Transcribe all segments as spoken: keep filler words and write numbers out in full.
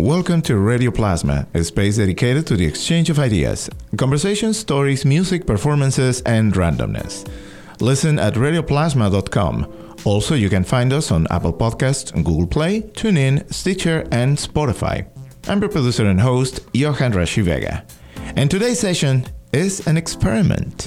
Welcome to Radio Plasma, a space dedicated to the exchange of ideas, conversations, stories, music, performances, and randomness. Listen at radio plasma dot com. Also, you can find us on Apple Podcasts, Google Play, TuneIn, Stitcher, and Spotify. I'm your producer and host, Johan Rashi Vega. And today's session is an experiment.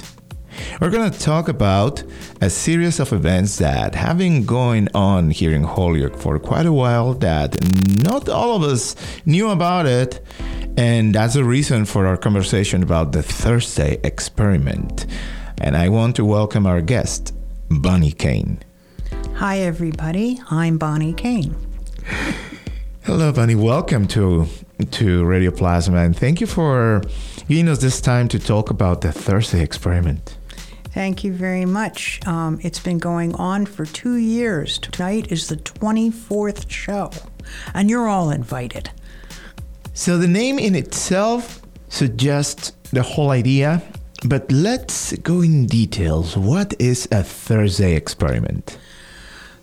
We're going to talk about a series of events that have been going on here in Holyoke for quite a while that not all of us knew about it, and that's the reason for our conversation about the Thursday Experiment. And I want to welcome our guest, Bonnie Kane. Hi, everybody. I'm Bonnie Kane. Hello, Bonnie. Welcome to to Radio Plasma, and thank you for giving us this time to talk about the Thursday Experiment. Thank you very much. Um, it's been going on for two years. Tonight is the twenty-fourth show, and you're all invited. So the name in itself suggests the whole idea, but let's go in details. What is a Thursday Experiment?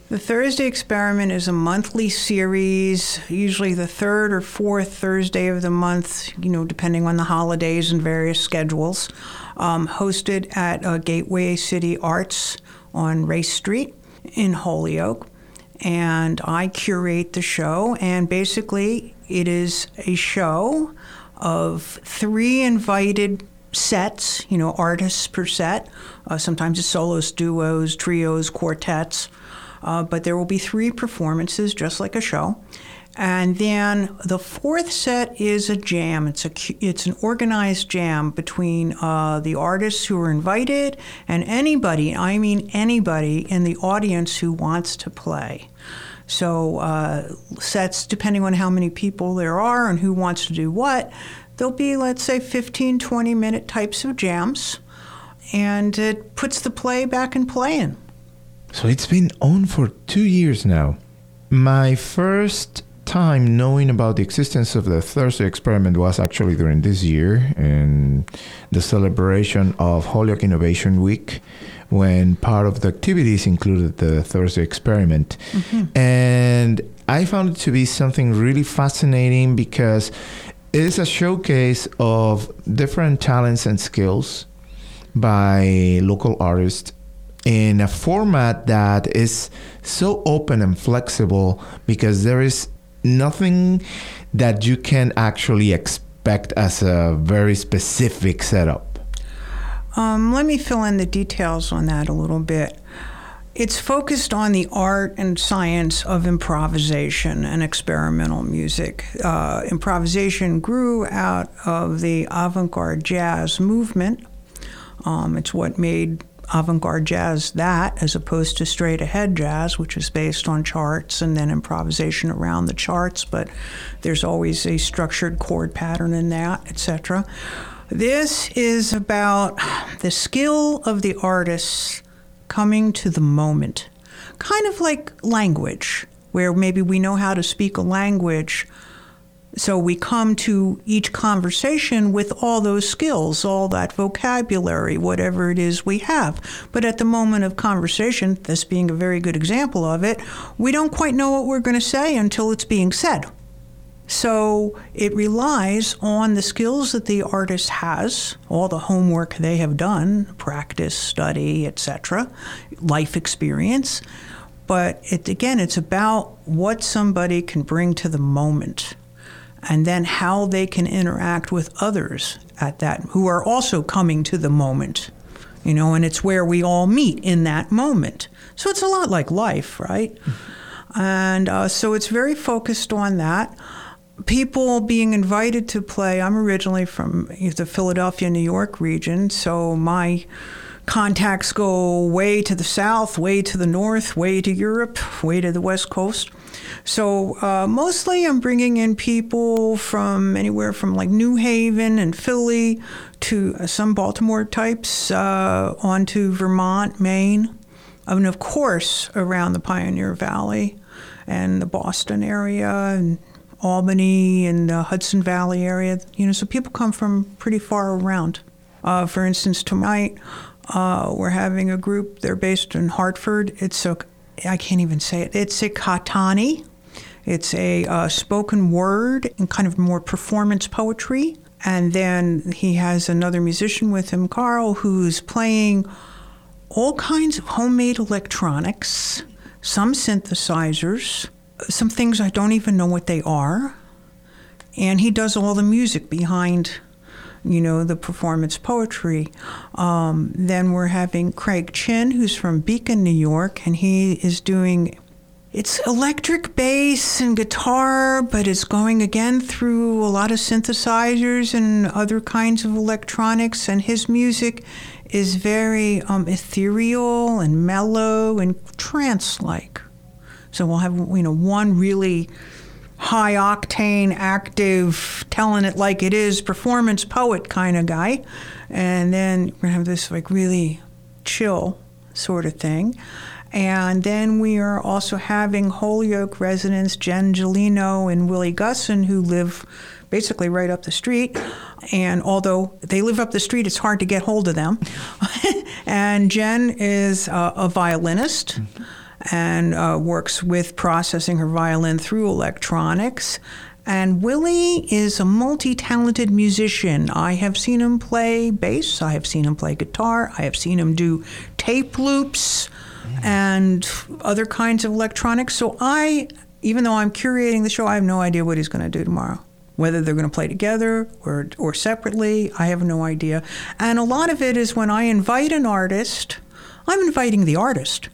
The Thursday Experiment is a monthly series, usually the third or fourth Thursday of the month, you know, depending on the holidays and various schedules, um, hosted at uh, Gateway City Arts on Race Street in Holyoke. And I curate the show, and basically it is a show of three invited sets, you know, artists per set. Uh, sometimes it's solos, duos, trios, quartets. Uh, but there will be three performances, just like a show. And then the fourth set is a jam. It's a it's an organized jam between uh, the artists who are invited and anybody, I mean anybody, in the audience who wants to play. So uh, sets, depending on how many people there are and who wants to do what, there'll be, let's say, fifteen, twenty-minute types of jams. And it puts the play back in playing. So it's been on for two years now. My first time knowing about the existence of the Thursday Experiment was actually during this year in the celebration of Holyoke Innovation Week, when part of the activities included the Thursday Experiment. Mm-hmm. And I found it to be something really fascinating because it is a showcase of different talents and skills by local artists in a format that is so open and flexible, because there is nothing that you can actually expect as a very specific setup. Um, let me fill in the details on that a little bit. It's focused on the art and science of improvisation and experimental music. Uh, improvisation grew out of the avant-garde jazz movement. Um, it's what made avant-garde jazz that, as opposed to straight-ahead jazz, which is based on charts and then improvisation around the charts, but there's always a structured chord pattern in that, et cetera. This is about the skill of the artists coming to the moment, kind of like language, where maybe we know how to speak a language, so we come to each conversation with all those skills, all that vocabulary, whatever it is we have. But at the moment of conversation, this being a very good example of it, we don't quite know what we're going to say until it's being said. So it relies on the skills that the artist has, all the homework they have done, practice, study, et cetera, life experience. But it, again, it's about what somebody can bring to the moment, and then how they can interact with others at that, who are also coming to the moment, you know, and it's where we all meet in that moment. So it's a lot like life, right? Mm-hmm. And uh, so it's very focused on that. People being invited to play, I'm originally from the Philadelphia, New York region, so my contacts go way to the south, way to the north, way to Europe, way to the West Coast. So uh, mostly I'm bringing in people from anywhere from like New Haven and Philly to uh, some Baltimore types uh, onto Vermont, Maine, and of course around the Pioneer Valley and the Boston area and Albany and the Hudson Valley area. You know, so people come from pretty far around. Uh, for instance, tonight uh, we're having a group. They're based in Hartford. It's a I can't even say it. It's a Katani. It's a uh, spoken word and kind of more performance poetry. And then he has another musician with him, Carl, who's playing all kinds of homemade electronics, some synthesizers, some things I don't even know what they are. And he does all the music behind, you know, the performance poetry. Um, then we're having Craig Chin, who's from Beacon, New York, and he is doing... It's electric bass and guitar, but it's going again through a lot of synthesizers and other kinds of electronics. And his music is very um, ethereal and mellow and trance-like. So we'll have, you know, one really high-octane, active, telling it like it is, performance poet kind of guy. And then we're going to have this like really chill sort of thing. And then we are also having Holyoke residents Jen Gelino and Willie Gusson, who live basically right up the street. And although they live up the street, it's hard to get hold of them. And Jen is uh, a violinist and uh, works with processing her violin through electronics. And Willie is a multi-talented musician. I have seen him play bass. I have seen him play guitar. I have seen him do tape loops and other kinds of electronics. So I, even though I'm curating the show, I have no idea what he's going to do tomorrow, whether they're going to play together or or separately. I have no idea. And a lot of it is when I invite an artist, I'm inviting the artist.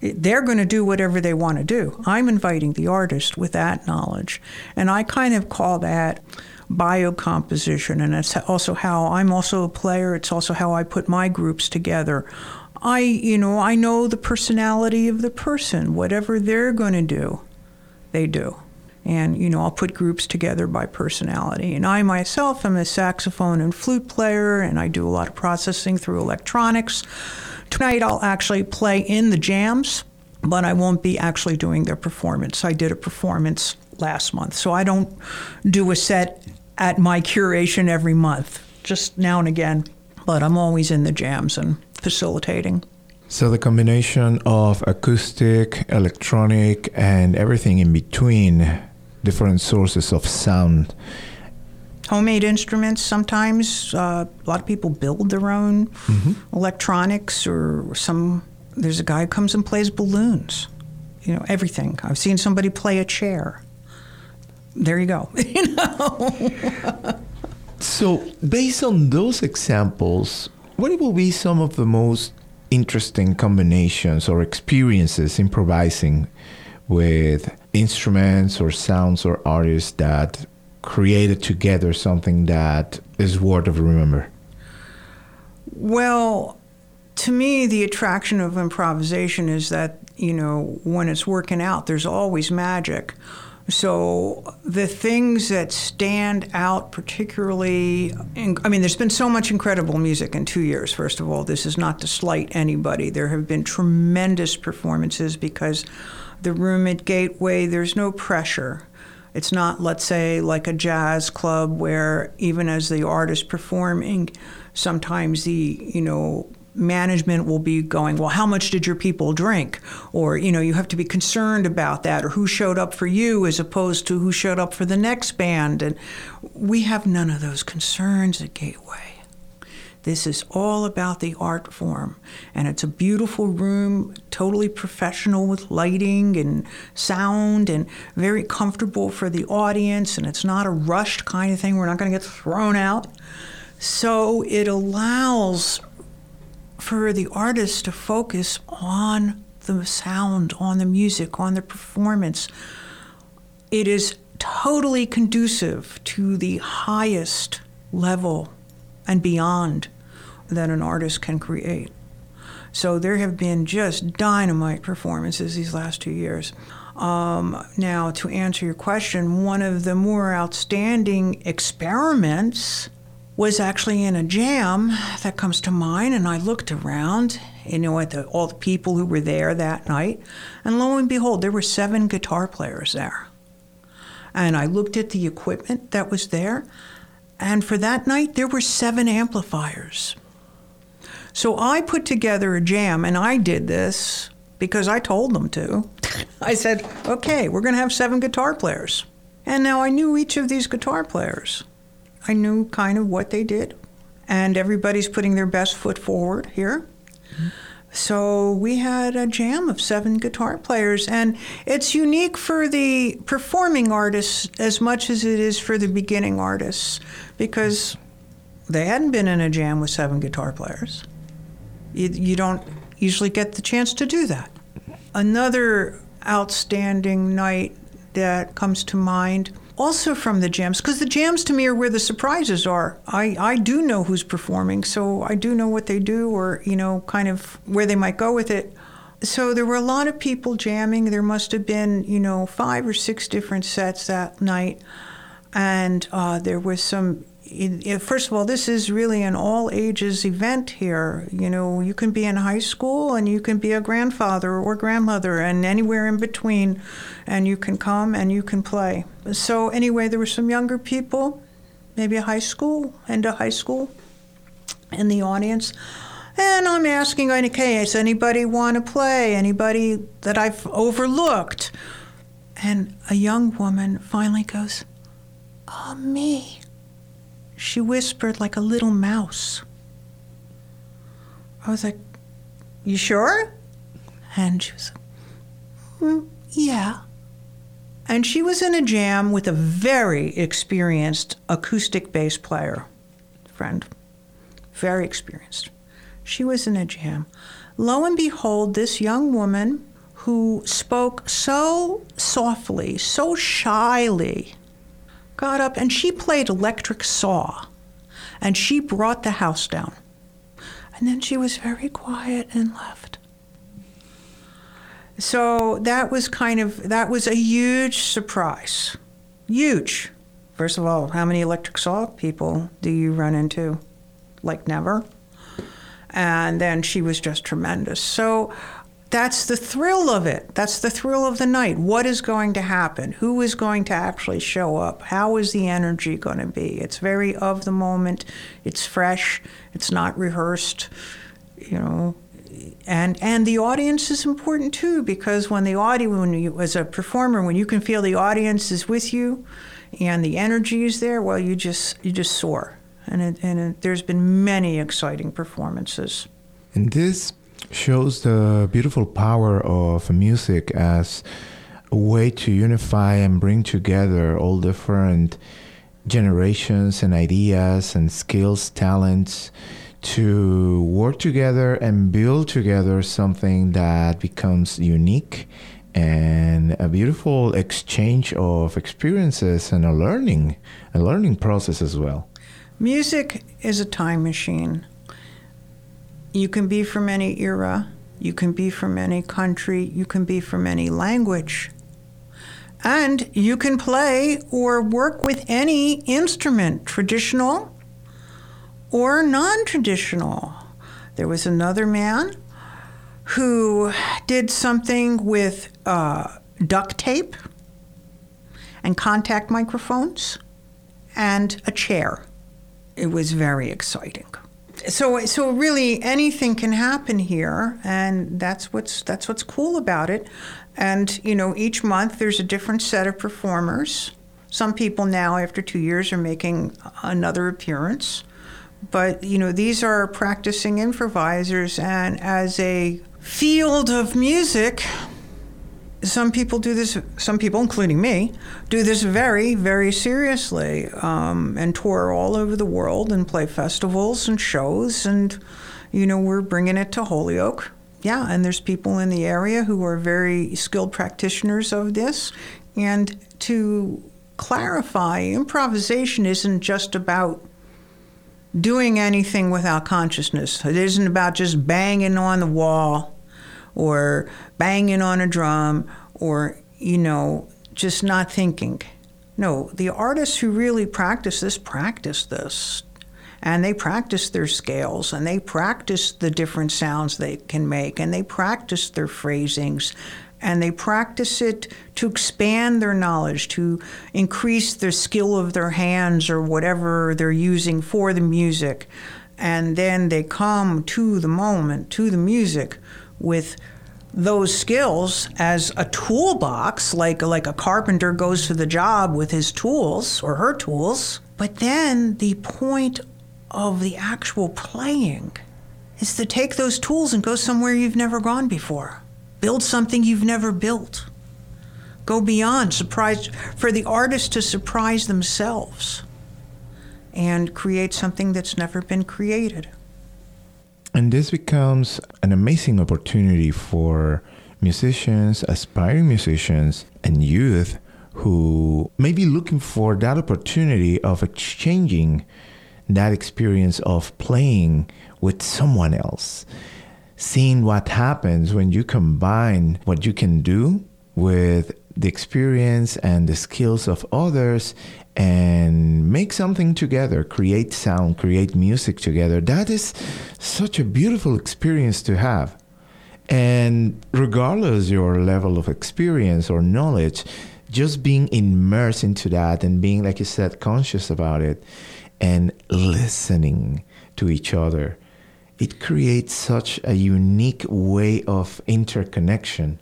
They're going to do whatever they want to do. I'm inviting the artist with that knowledge. And I kind of call that biocomposition. And that's also how I'm also a player. It's also how I put my groups together. I, you know, I know the personality of the person. Whatever they're going to do, they do. And, you know, I'll put groups together by personality. And I myself am a saxophone and flute player, and I do a lot of processing through electronics. Tonight I'll actually play in the jams, but I won't be actually doing their performance. I did a performance last month, so I don't do a set at my curation every month, just now and again. But I'm always in the jams and facilitating. So the combination of acoustic, electronic, and everything in between, different sources of sound. Homemade instruments sometimes. Uh, a lot of people build their own mm-hmm. electronics, or, or some, there's a guy who comes and plays balloons. You know, everything. I've seen somebody play a chair. There you go. You know? So based on those examples, what will be some of the most interesting combinations or experiences improvising with instruments or sounds or artists that created together something that is worth of remember? Well, to me, the attraction of improvisation is that, you know, when it's working out, there's always magic. So the things that stand out particularly, in, I mean, there's been so much incredible music in two years, first of all. This is not to slight anybody. There have been tremendous performances because the room at Gateway, there's no pressure. It's not, let's say, like a jazz club where even as the artist performing, sometimes the, you know, management will be going, well, how much did your people drink? Or, you know, you have to be concerned about that, or who showed up for you as opposed to who showed up for the next band. And we have none of those concerns at Gateway. This is all about the art form. And it's a beautiful room, totally professional with lighting and sound and very comfortable for the audience. And it's not a rushed kind of thing. We're not going to get thrown out. So it allows for the artist to focus on the sound, on the music, on the performance. It is totally conducive to the highest level and beyond that an artist can create. So there have been just dynamite performances these last two years. Um, now, to answer your question, one of the more outstanding experiments was actually in a jam that comes to mind, and I looked around, you know, at the, all the people who were there that night, and lo and behold, there were seven guitar players there. And I looked at the equipment that was there, and for that night, there were seven amplifiers. So I put together a jam, and I did this because I told them to. I said, okay, we're going to have seven guitar players. And now I knew each of these guitar players. I knew kind of what they did. And everybody's putting their best foot forward here. Mm-hmm. So we had a jam of seven guitar players. And it's unique for the performing artists as much as it is for the beginning artists, because they hadn't been in a jam with seven guitar players. You, you don't usually get the chance to do that. Another outstanding night that comes to mind, also from the jams, because the jams to me are where the surprises are. I, I do know who's performing, so I do know what they do, or, you know, kind of where they might go with it. So there were a lot of people jamming. There must have been, you know, five or six different sets that night. And uh, there was some... First of all, this is really an all-ages event here. You know, you can be in high school and you can be a grandfather or grandmother and anywhere in between, and you can come and you can play. So anyway, there were some younger people, maybe a high school, end of high school, in the audience. And I'm asking, okay, does anybody want to play? Anybody that I've overlooked? And a young woman finally goes, oh, me. She whispered like a little mouse. I was like, you sure? And she was like, mm, yeah. And she was in a jam with a very experienced acoustic bass player, friend, very experienced. She was in a jam. Lo and behold, this young woman who spoke so softly, so shyly, got up and she played electric saw, and she brought the house down. And then she was very quiet and left. So that was kind of, that was a huge surprise. Huge. First of all, how many electric saw people do you run into? Like never. And then she was just tremendous. So that's the thrill of it. That's the thrill of the night. What is going to happen? Who is going to actually show up? How is the energy going to be? It's very of the moment. It's fresh. It's not rehearsed, you know. And and the audience is important too, because when the audience, when you, as a performer, when you can feel the audience is with you, and the energy is there, well, you just you just soar. And it, and it, there's been many exciting performances. And this shows the beautiful power of music as a way to unify and bring together all different generations and ideas and skills, talents, to work together and build together something that becomes unique and a beautiful exchange of experiences and a learning, a learning process as well. Music is a time machine. You can be from any era, you can be from any country, you can be from any language. And you can play or work with any instrument, traditional or non-traditional. There was another man who did something with uh, duct tape and contact microphones and a chair. It was very exciting. So, so really, anything can happen here, and that's what's that's what's cool about it. And you know, each month there's a different set of performers. Some people now, after two years, are making another appearance. But you know, these are practicing improvisers, and as a field of music, some people do this. Some people, including me, do this very, very seriously, um, and tour all over the world and play festivals and shows. And you know, we're bringing it to Holyoke. Yeah, and there's people in the area who are very skilled practitioners of this. And to clarify, improvisation isn't just about doing anything without consciousness. It isn't about just banging on the wall or banging on a drum, or, you know, just not thinking. No, the artists who really practice this, practice this. And they practice their scales, and they practice the different sounds they can make, and they practice their phrasings, and they practice it to expand their knowledge, to increase their skill of their hands or whatever they're using for the music. And then they come to the moment, to the music, with those skills as a toolbox, like like a carpenter goes to the job with his tools or her tools. But then the point of the actual playing is to take those tools and go somewhere you've never gone before. Build something you've never built. Go beyond, surprise, for the artist to surprise themselves and create something that's never been created. And this becomes an amazing opportunity for musicians, aspiring musicians, and youth who may be looking for that opportunity of exchanging that experience of playing with someone else, seeing what happens when you combine what you can do with the experience and the skills of others and make something together, create sound, create music together. That is such a beautiful experience to have. And regardless your level of experience or knowledge, just being immersed into that and being, like you said, conscious about it and listening to each other, it creates such a unique way of interconnection.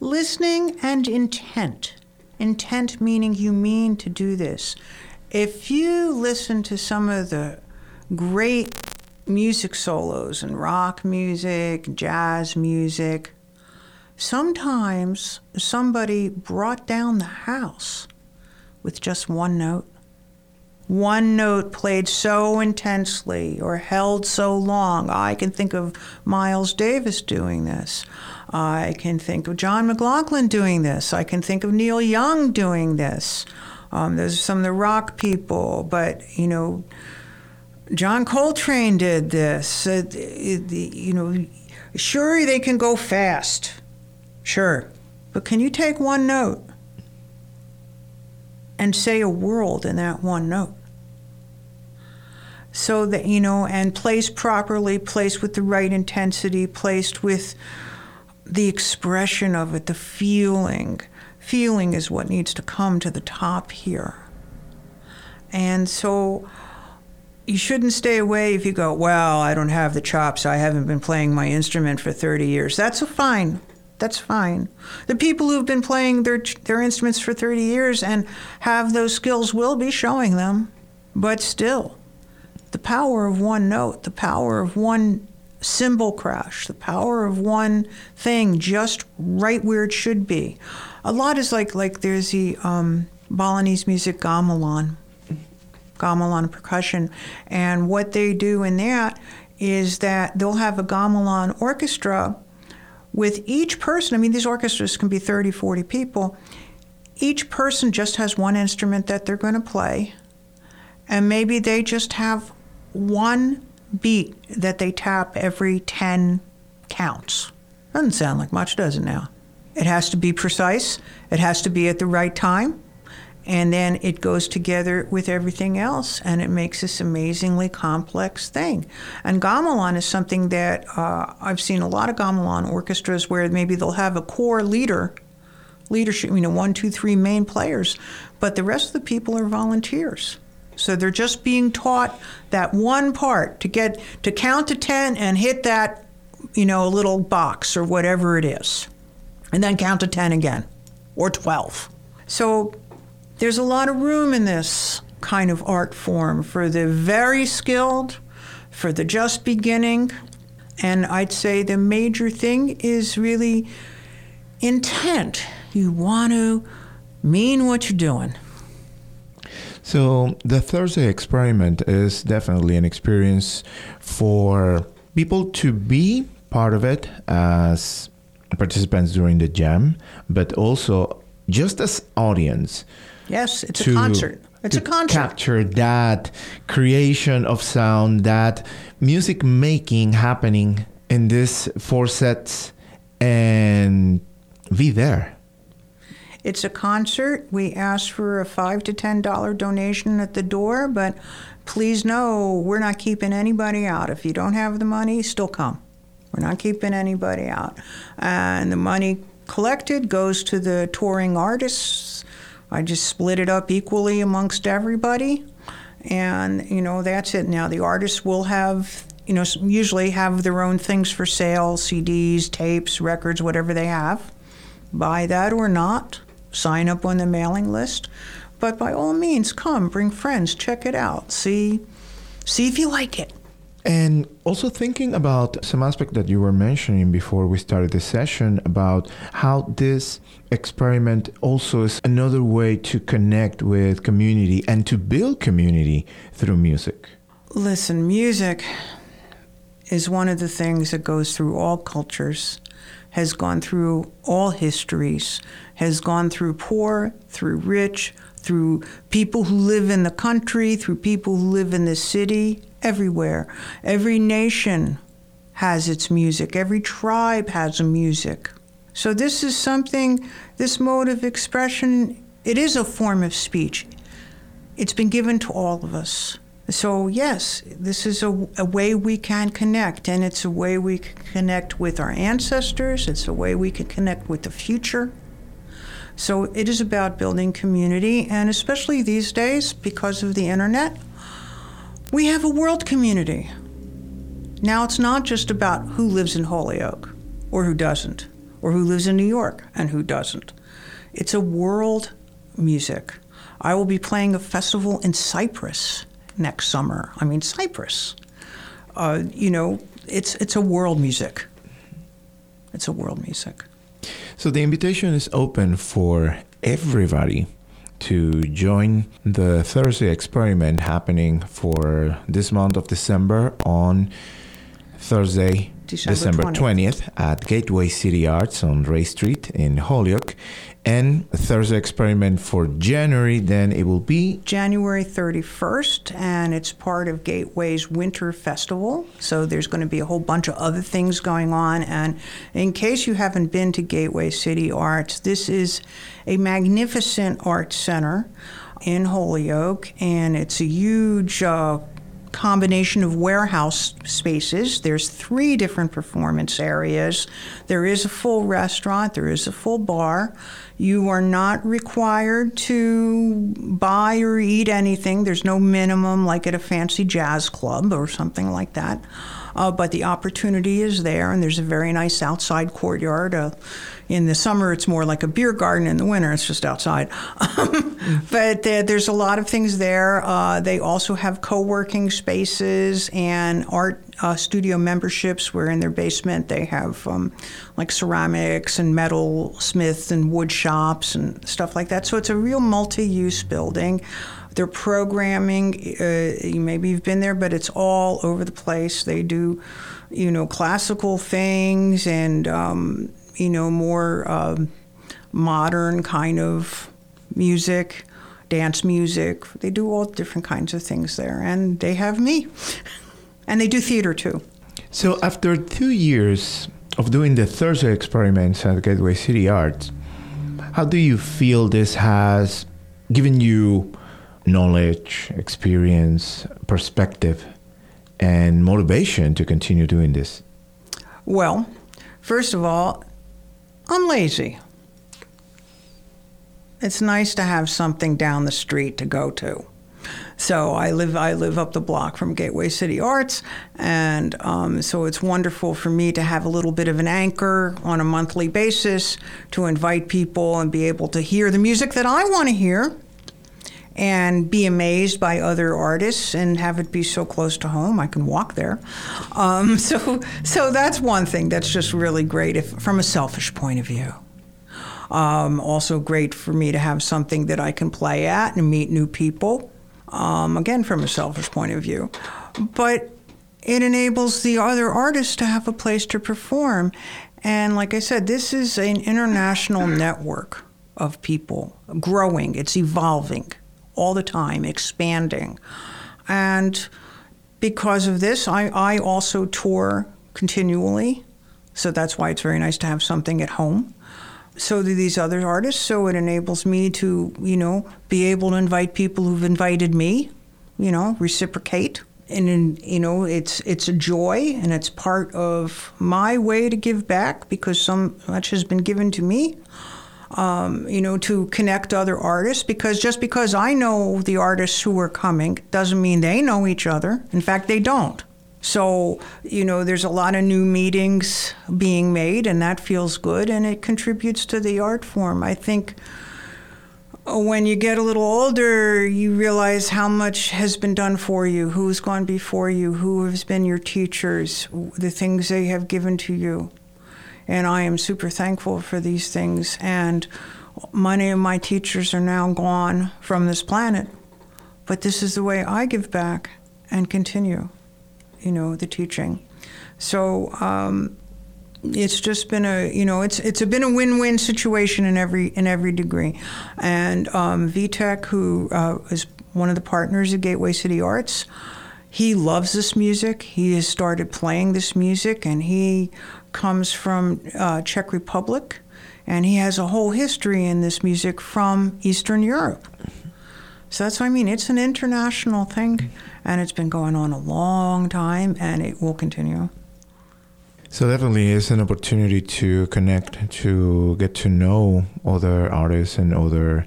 Listening and intent. Intent meaning you mean to do this. If you listen to some of the great music solos and rock music, jazz music, sometimes somebody brought down the house with just one note. One note played so intensely or held so long. I can think of Miles Davis doing this. I can think of John McLaughlin doing this. I can think of Neil Young doing this. Um, those are some of the rock people, but, you know, John Coltrane did this. Uh, the, the, you know, sure, they can go fast, sure, but can you take one note and say a world in that one note? So that, you know, and placed properly, placed with the right intensity, placed with the expression of it, the feeling. Feeling is what needs to come to the top here. And so you shouldn't stay away if you go, well, I don't have the chops. I haven't been playing my instrument for thirty years. That's a fine. That's fine. The people who've been playing their their instruments for thirty years and have those skills will be showing them. But still, the power of one note, the power of one cymbal crash, the power of one thing just right where it should be. A lot is like, like there's the um, Balinese music, gamelan, gamelan percussion. And what they do in that is that they'll have a gamelan orchestra with each person. I mean, these orchestras can be thirty, forty people. Each person just has one instrument that they're going to play. And maybe they just have one beat that they tap every ten counts. Doesn't sound like much, does it now? It has to be precise. It has to be at the right time. And then it goes together with everything else, and it makes this amazingly complex thing. And gamelan is something that uh, I've seen a lot of gamelan orchestras where maybe they'll have a core leader, leadership, you know, one, two, three main players, but the rest of the people are volunteers. So they're just being taught that one part to get to count to ten and hit that, you know, little box or whatever it is, and then count to ten again or twelve. So there's a lot of room in this kind of art form for the very skilled, for the just beginning. And I'd say the major thing is really intent. You want to mean what you're doing. So the Thursday Experiment is definitely an experience for people to be part of it as participants during the jam, but also just as audience. Yes, it's to, a concert. It's to a concert. Capture that creation of sound, that music making happening in this four sets and be there. It's a concert. We ask for a five dollars to ten dollars donation at the door, but please know we're not keeping anybody out. If you don't have the money, still come. We're not keeping anybody out. And the money collected goes to the touring artists. I just split it up equally amongst everybody. And, you know, that's it. Now, the artists will have you know, usually have their own things for sale, C Ds, tapes, records, whatever they have. Buy that or not, sign up on the mailing list. But by all means, come, bring friends, check it out, see, see if you like it. And also thinking about some aspect that you were mentioning before we started the session about how this experiment also is another way to connect with community and to build community through music. Listen, music is one of the things that goes through all cultures, has gone through all histories, has gone through poor, through rich, through people who live in the country, through people who live in the city, everywhere. Every nation has its music. Every tribe has a music. So this is something, this mode of expression, it is a form of speech. It's been given to all of us. So yes, this is a, a way we can connect, and it's a way we can connect with our ancestors. It's a way we can connect with the future. So it is about building community, and especially these days, because of the internet, we have a world community. Now it's not just about who lives in Holyoke or who doesn't, or who lives in New York and who doesn't. It's a world music. I will be playing a festival in Cyprus next summer. I mean, Cyprus. Uh, you know, it's it's a world music. It's a world music. So the invitation is open for everybody to join the Thursday Experiment happening for this month of December on Thursday, December twentieth at Gateway City Arts on Ray Street in Holyoke. And a Thursday Experiment for January, then it will be January thirty-first, and it's part of Gateway's Winter Festival. So there's going to be a whole bunch of other things going on. And in case you haven't been to Gateway City Arts, this is a magnificent art center in Holyoke, and it's a huge uh, combination of warehouse spaces. There's three different performance areas. There is a full restaurant. There is a full bar. You are not required to buy or eat anything. There's no minimum like at a fancy jazz club or something like that. Uh, but the opportunity is there, and there's a very nice outside courtyard. Uh, in the summer, it's more like a beer garden. In the winter, it's just outside. But uh, there's a lot of things there. Uh, they also have co-working spaces and art uh, studio memberships, where in their basement they have um, like ceramics and metal smiths and wood shops and stuff like that. So it's a real multi-use building. Their programming, uh, maybe you've been there, but it's all over the place. They do, you know, classical things and, um, you know, more uh, modern kind of music, dance music. They do all different kinds of things there, and they have me. And they do theater, too. So after two years of doing the Thursday Experiments at Gateway City Arts, how do you feel this has given you knowledge, experience, perspective, and motivation to continue doing this? Well, first of all, I'm lazy. It's nice to have something down the street to go to. So I live I live up the block from Gateway City Arts, and um, so it's wonderful for me to have a little bit of an anchor on a monthly basis to invite people and be able to hear the music that I want to hear, and be amazed by other artists, and have it be so close to home. I can walk there. Um, so so that's one thing that's just really great if, from a selfish point of view. Um, also great for me to have something that I can play at and meet new people, um, again, from a selfish point of view. But it enables the other artists to have a place to perform. And like I said, this is an international network of people growing. It's evolving all the time, expanding. And because of this, I, I also tour continually. So that's why it's very nice to have something at home. So do these other artists. So it enables me to, you know, be able to invite people who've invited me, you know, reciprocate. And, and, you know, it's it's a joy, and it's part of my way to give back, because so much has been given to me. Um, you know, to connect other artists, because just because I know the artists who are coming doesn't mean they know each other. In fact, they don't. So, you know, there's a lot of new meetings being made, and that feels good, and it contributes to the art form. I think when you get a little older, you realize how much has been done for you, who's gone before you, who has been your teachers, the things they have given to you. And I am super thankful for these things. And many of my teachers are now gone from this planet. But this is the way I give back and continue, you know, the teaching. So um, it's just been a, you know, it's it's been a win-win situation in every in every degree. And um, Vitek, who uh, is one of the partners of Gateway City Arts, he loves this music. He has started playing this music, and he comes from uh, Czech Republic, and he has a whole history in this music from Eastern Europe. So that's what I mean. It's an international thing, and it's been going on a long time, and it will continue. So definitely it's an opportunity to connect, to get to know other artists and other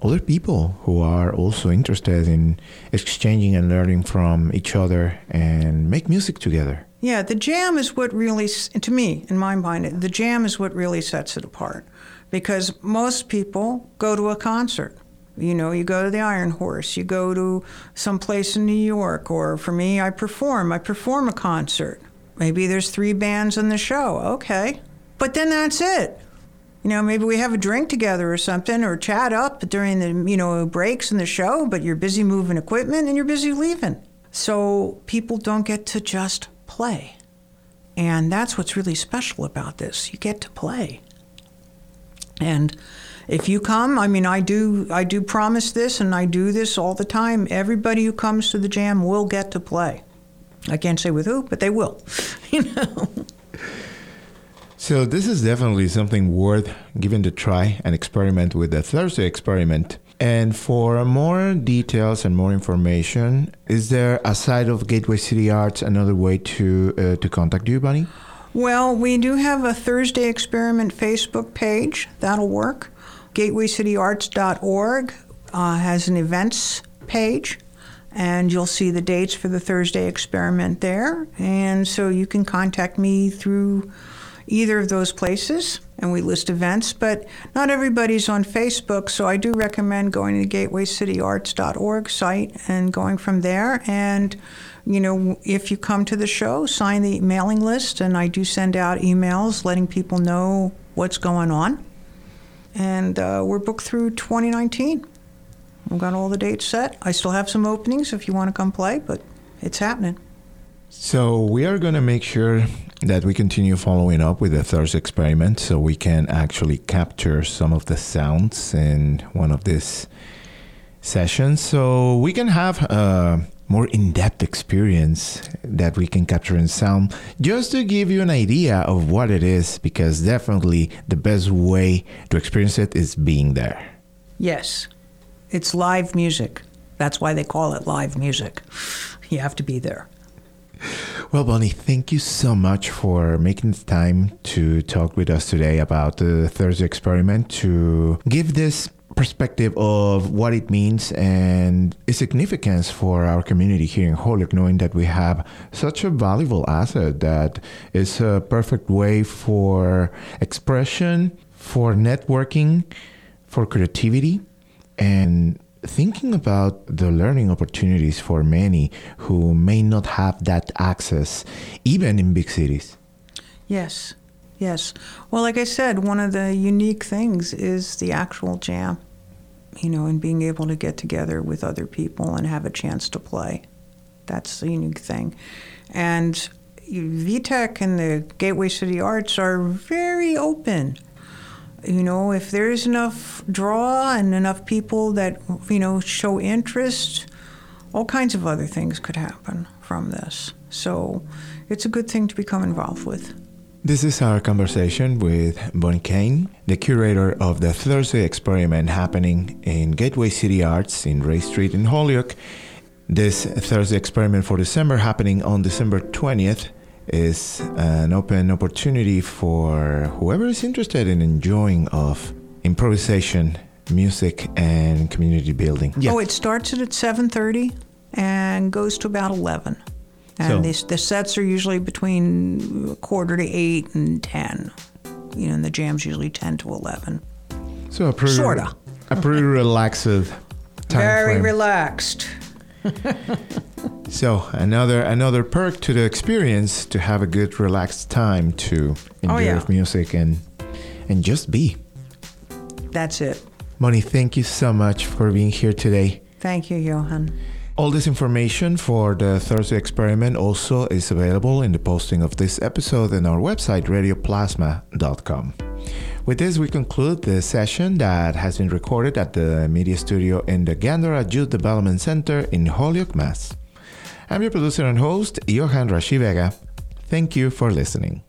other people who are also interested in exchanging and learning from each other and make music together. Yeah, the jam is what really, to me, in my mind, the jam is what really sets it apart, because most people go to a concert. You know, you go to the Iron Horse, you go to some place in New York, or for me, I perform. I perform a concert. Maybe there's three bands in the show. Okay. But then that's it. You know, maybe we have a drink together or something, or chat up during the, you know, breaks in the show, but you're busy moving equipment and you're busy leaving. So people don't get to just play. And that's what's really special about this. You get to play. And if you come, I mean, I do I do promise this, and I do this all the time. Everybody who comes to the jam will get to play. I can't say with who, but they will, you know. So this is definitely something worth giving a try and experiment with, the Thursday Experiment. And for more details and more information, is there, aside of Gateway City Arts, another way to uh, to contact you, Bonnie? Well, we do have a Thursday Experiment Facebook page. That'll work. gateway city arts dot org uh, has an events page, and you'll see the dates for the Thursday Experiment there. And so you can contact me through either of those places, and we list events. But not everybody's on Facebook, so I do recommend going to the gateway city arts dot org site and going from there. And, you know, if you come to the show, sign the mailing list, and I do send out emails letting people know what's going on. And uh, we're booked through twenty nineteen. I've got all the dates set. I still have some openings if you want to come play, but it's happening. So we are going to make sure that we continue following up with the Thursday Experiment, so we can actually capture some of the sounds in one of these sessions, so we can have a more in-depth experience that we can capture in sound, just to give you an idea of what it is, because definitely the best way to experience it is being there. Yes, it's live music. That's why they call it live music. You have to be there. Well, Bonnie, thank you so much for making the time to talk with us today about the Thursday Experiment, to give this perspective of what it means and its significance for our community here in Holyoke, knowing that we have such a valuable asset that is a perfect way for expression, for networking, for creativity, and thinking about the learning opportunities for many who may not have that access, even in big cities. Yes, yes. Well, like I said, one of the unique things is the actual jam, you know, and being able to get together with other people and have a chance to play. That's the unique thing. And Vitek and the Gateway City Arts are very open. You know, if there's enough draw and enough people that, you know, show interest, all kinds of other things could happen from this. So it's a good thing to become involved with. This is our conversation with Bonnie Kane, the curator of the Thursday Experiment happening in Gateway City Arts in Ray Street in Holyoke. This Thursday Experiment for December, happening on December twentieth, is an open opportunity for whoever is interested in enjoying of improvisation, music, and community building. Yeah. Oh, it starts at seven thirty and goes to about eleven. And so, these, the sets are usually between quarter to eight and ten. You know, and the jam's usually ten to eleven. So a pretty, sort of. A pretty relaxive time Very frame. relaxed. So another another perk to the experience, to have a good relaxed time to enjoy oh, yeah. music and and just be. That's it. Bonnie, thank you so much for being here today. Thank you, Johan. All this information for the Thursday Experiment also is available in the posting of this episode on our website, radio plasma dot com. With this, we conclude the session that has been recorded at the media studio in the Gandara Youth Development Center in Holyoke, Mass. I'm your producer and host, Johan Rashi Vega. Thank you for listening.